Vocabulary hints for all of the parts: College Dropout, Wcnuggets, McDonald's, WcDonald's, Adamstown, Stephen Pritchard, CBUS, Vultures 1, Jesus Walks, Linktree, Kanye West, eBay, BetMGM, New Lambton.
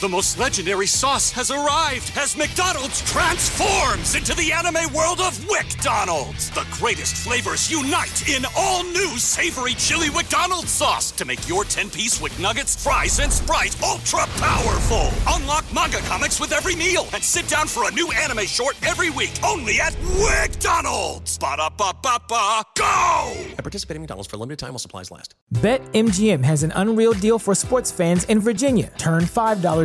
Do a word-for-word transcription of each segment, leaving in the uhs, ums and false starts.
The most legendary sauce has arrived as McDonald's transforms into the anime world of WcDonald's. The greatest flavors unite in all new savory chili WcDonald's sauce to make your ten-piece Wcnuggets, fries, and Sprite ultra-powerful. Unlock manga comics with every meal and sit down for a new anime short every week only at WcDonald's. Ba-da-ba-ba-ba, go! And participate in McDonald's for a limited time while supplies last. BetMGM has an unreal deal for sports fans in Virginia. Turn five dollars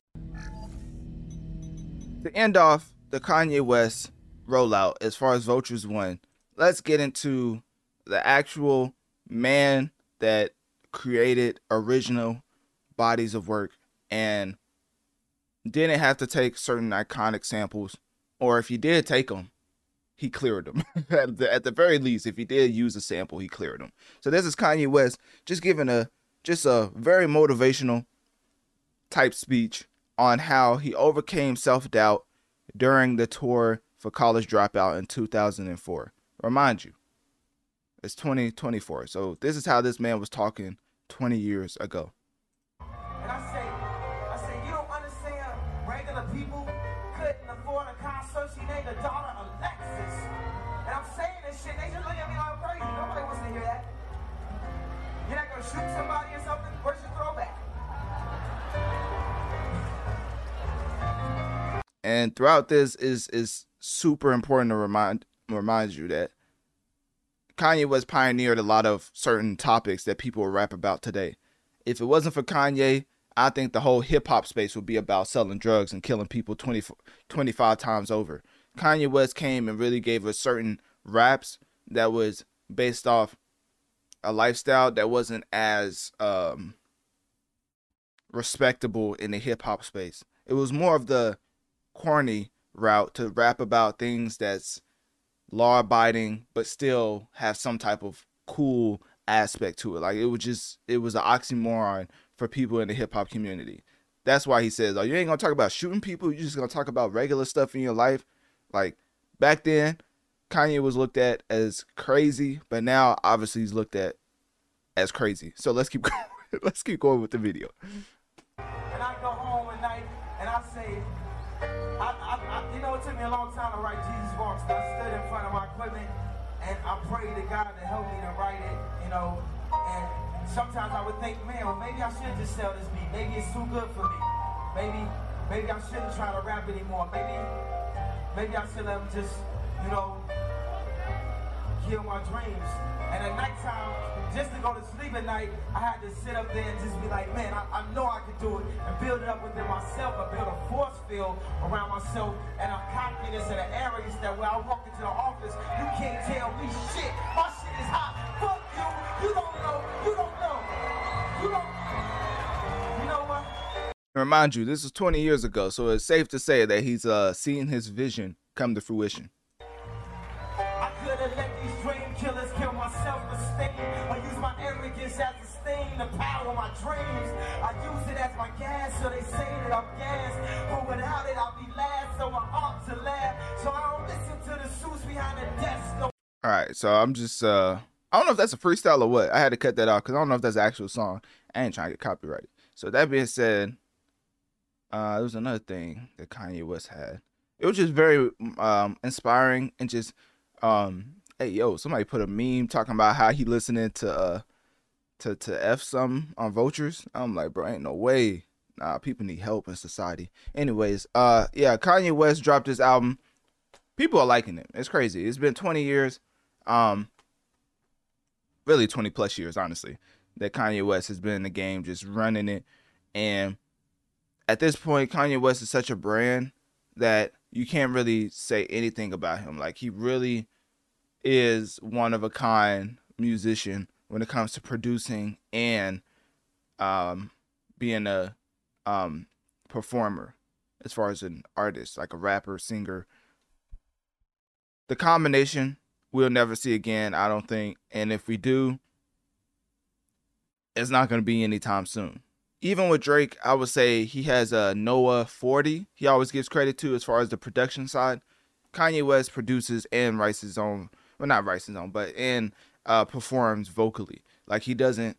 To end off the Kanye West rollout as far as Vultures one, let's get into the actual man that created original bodies of work and didn't have to take certain iconic samples, or if he did take them, he cleared them. at, the, at the very least, if he did use a sample, he cleared them. So this is Kanye West just giving a just a very motivational type speech on how he overcame self-doubt during the tour for College Dropout in two thousand four. Remind you, it's twenty twenty-four. So this is how this man was talking twenty years ago. And I say, I say, you don't understand, regular people couldn't afford a concert. She named her daughter Alexis. And I'm saying this shit, they just look at me all crazy. Nobody wants to hear that. You're not going to shoot somebody or something? Where's your throwback? And throughout this is is super important to remind remind you that Kanye West pioneered a lot of certain topics that people rap about today. If it wasn't for Kanye, I think the whole hip-hop space would be about selling drugs and killing people twenty, twenty-five times over. Kanye West came and really gave us certain raps that was based off a lifestyle that wasn't as um, respectable in the hip-hop space. It was more of the corny route to rap about things that's law-abiding but still have some type of cool aspect to it. Like, it was just it was an oxymoron for people in the hip-hop community. That's why he says, oh, you ain't gonna talk about shooting people, you're just gonna talk about regular stuff in your life. Like, back then Kanye was looked at as crazy, but now obviously he's looked at as crazy. So let's keep going. Let's keep going with the video. And I go home at night and I say, I, I, I, you know, it took me a long time to write Jesus Walks. I stood in front of my equipment and I prayed to God to help me to write it, you know. And sometimes I would think, man, well, maybe I should just sell this beat. Maybe it's too good for me. Maybe, maybe I shouldn't try to rap anymore. Maybe, maybe I should let him just, you know, kill my dreams. And at nighttime, just to go to sleep at night, I had to sit up there and just be like, man, I, I know I could do it, and build it up within myself. I built a force field around myself and a confidence and an arrogance that when I walk into the office, you can't tell me shit. My shit is hot. Fuck you. You don't know. You don't know. You don't. You know what? Remind you, this was twenty years ago, so it's safe to say that he's uh, seeing his vision come to fruition. I could have let these dream killers kill my self-esteem. I use my arrogance as a steam to power my dreams. I use it as my gas, so they say that I'm gas. But without it, I'll be last, so I ought to laugh. So I don't listen to the suits behind the desk. No- All right, so I'm just, uh, I don't know if that's a freestyle or what. I had to cut that out because I don't know if that's an actual song. I ain't trying to get copyrighted. So that being said, uh, there was another thing that Kanye West had. It was just very um, inspiring and just... Um, hey yo, somebody put a meme talking about how he listening to uh to to F something on Vultures. I'm like, bro, ain't no way. Nah, people need help in society. Anyways, uh, yeah, Kanye West dropped his album. People are liking it. It's crazy. It's been twenty years, um, really twenty plus years, honestly, that Kanye West has been in the game, just running it. And at this point, Kanye West is such a brand that you can't really say anything about him. Like, he really is one of a kind musician when it comes to producing and um, being a um, performer, as far as an artist, like a rapper, singer. The combination we'll never see again, I don't think. And if we do, it's not going to be anytime soon. Even with Drake, I would say he has a Noah forty. He always gives credit to as far as the production side. Kanye West produces and writes his own. Well, not writes his own, but and uh, performs vocally. Like, he doesn't.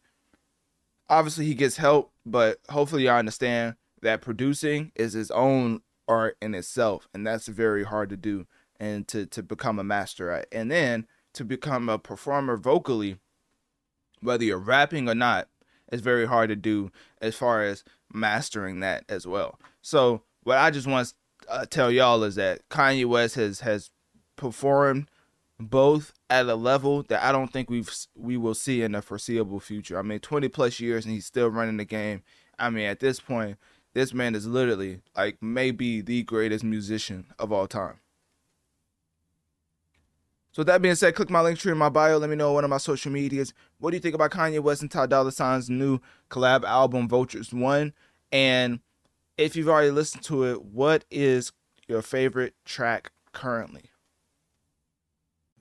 Obviously, he gets help, but hopefully y'all understand that producing is his own art in itself. And that's very hard to do and to, to become a master at. And then to become a performer vocally, whether you're rapping or not, it's very hard to do as far as mastering that as well. So what I just want to uh, tell y'all is that Kanye West has has performed both at a level that I don't think we've we will see in the foreseeable future. I mean, twenty plus years and he's still running the game. I mean, at this point, this man is literally like maybe the greatest musician of all time. So with that being said, click my link tree in my bio. Let me know on one of my social medias. What do you think about Kanye West and Ty Dolla Sign's new collab album, Vultures one? And if you've already listened to it, what is your favorite track currently?